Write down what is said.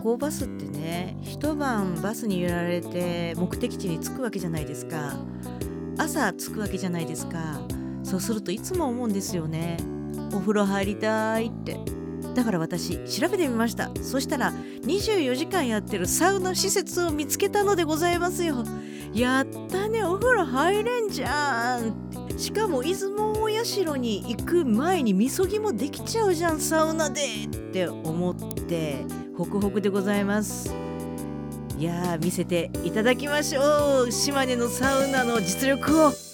行バスってね、一晩バスに揺られて目的地に着くわけじゃないですか。朝着くわけじゃないですか。そうするといつも思うんですよね、お風呂入りたいって。だから私調べてみました。そしたら24時間やってるサウナ施設を見つけたのでございますよ。やったね、お風呂入れんじゃん。しかも出雲大社に行く前にみそぎもできちゃうじゃん、サウナでって思ってホクホクでございます。いや、見せていただきましょう、島根のサウナの実力を。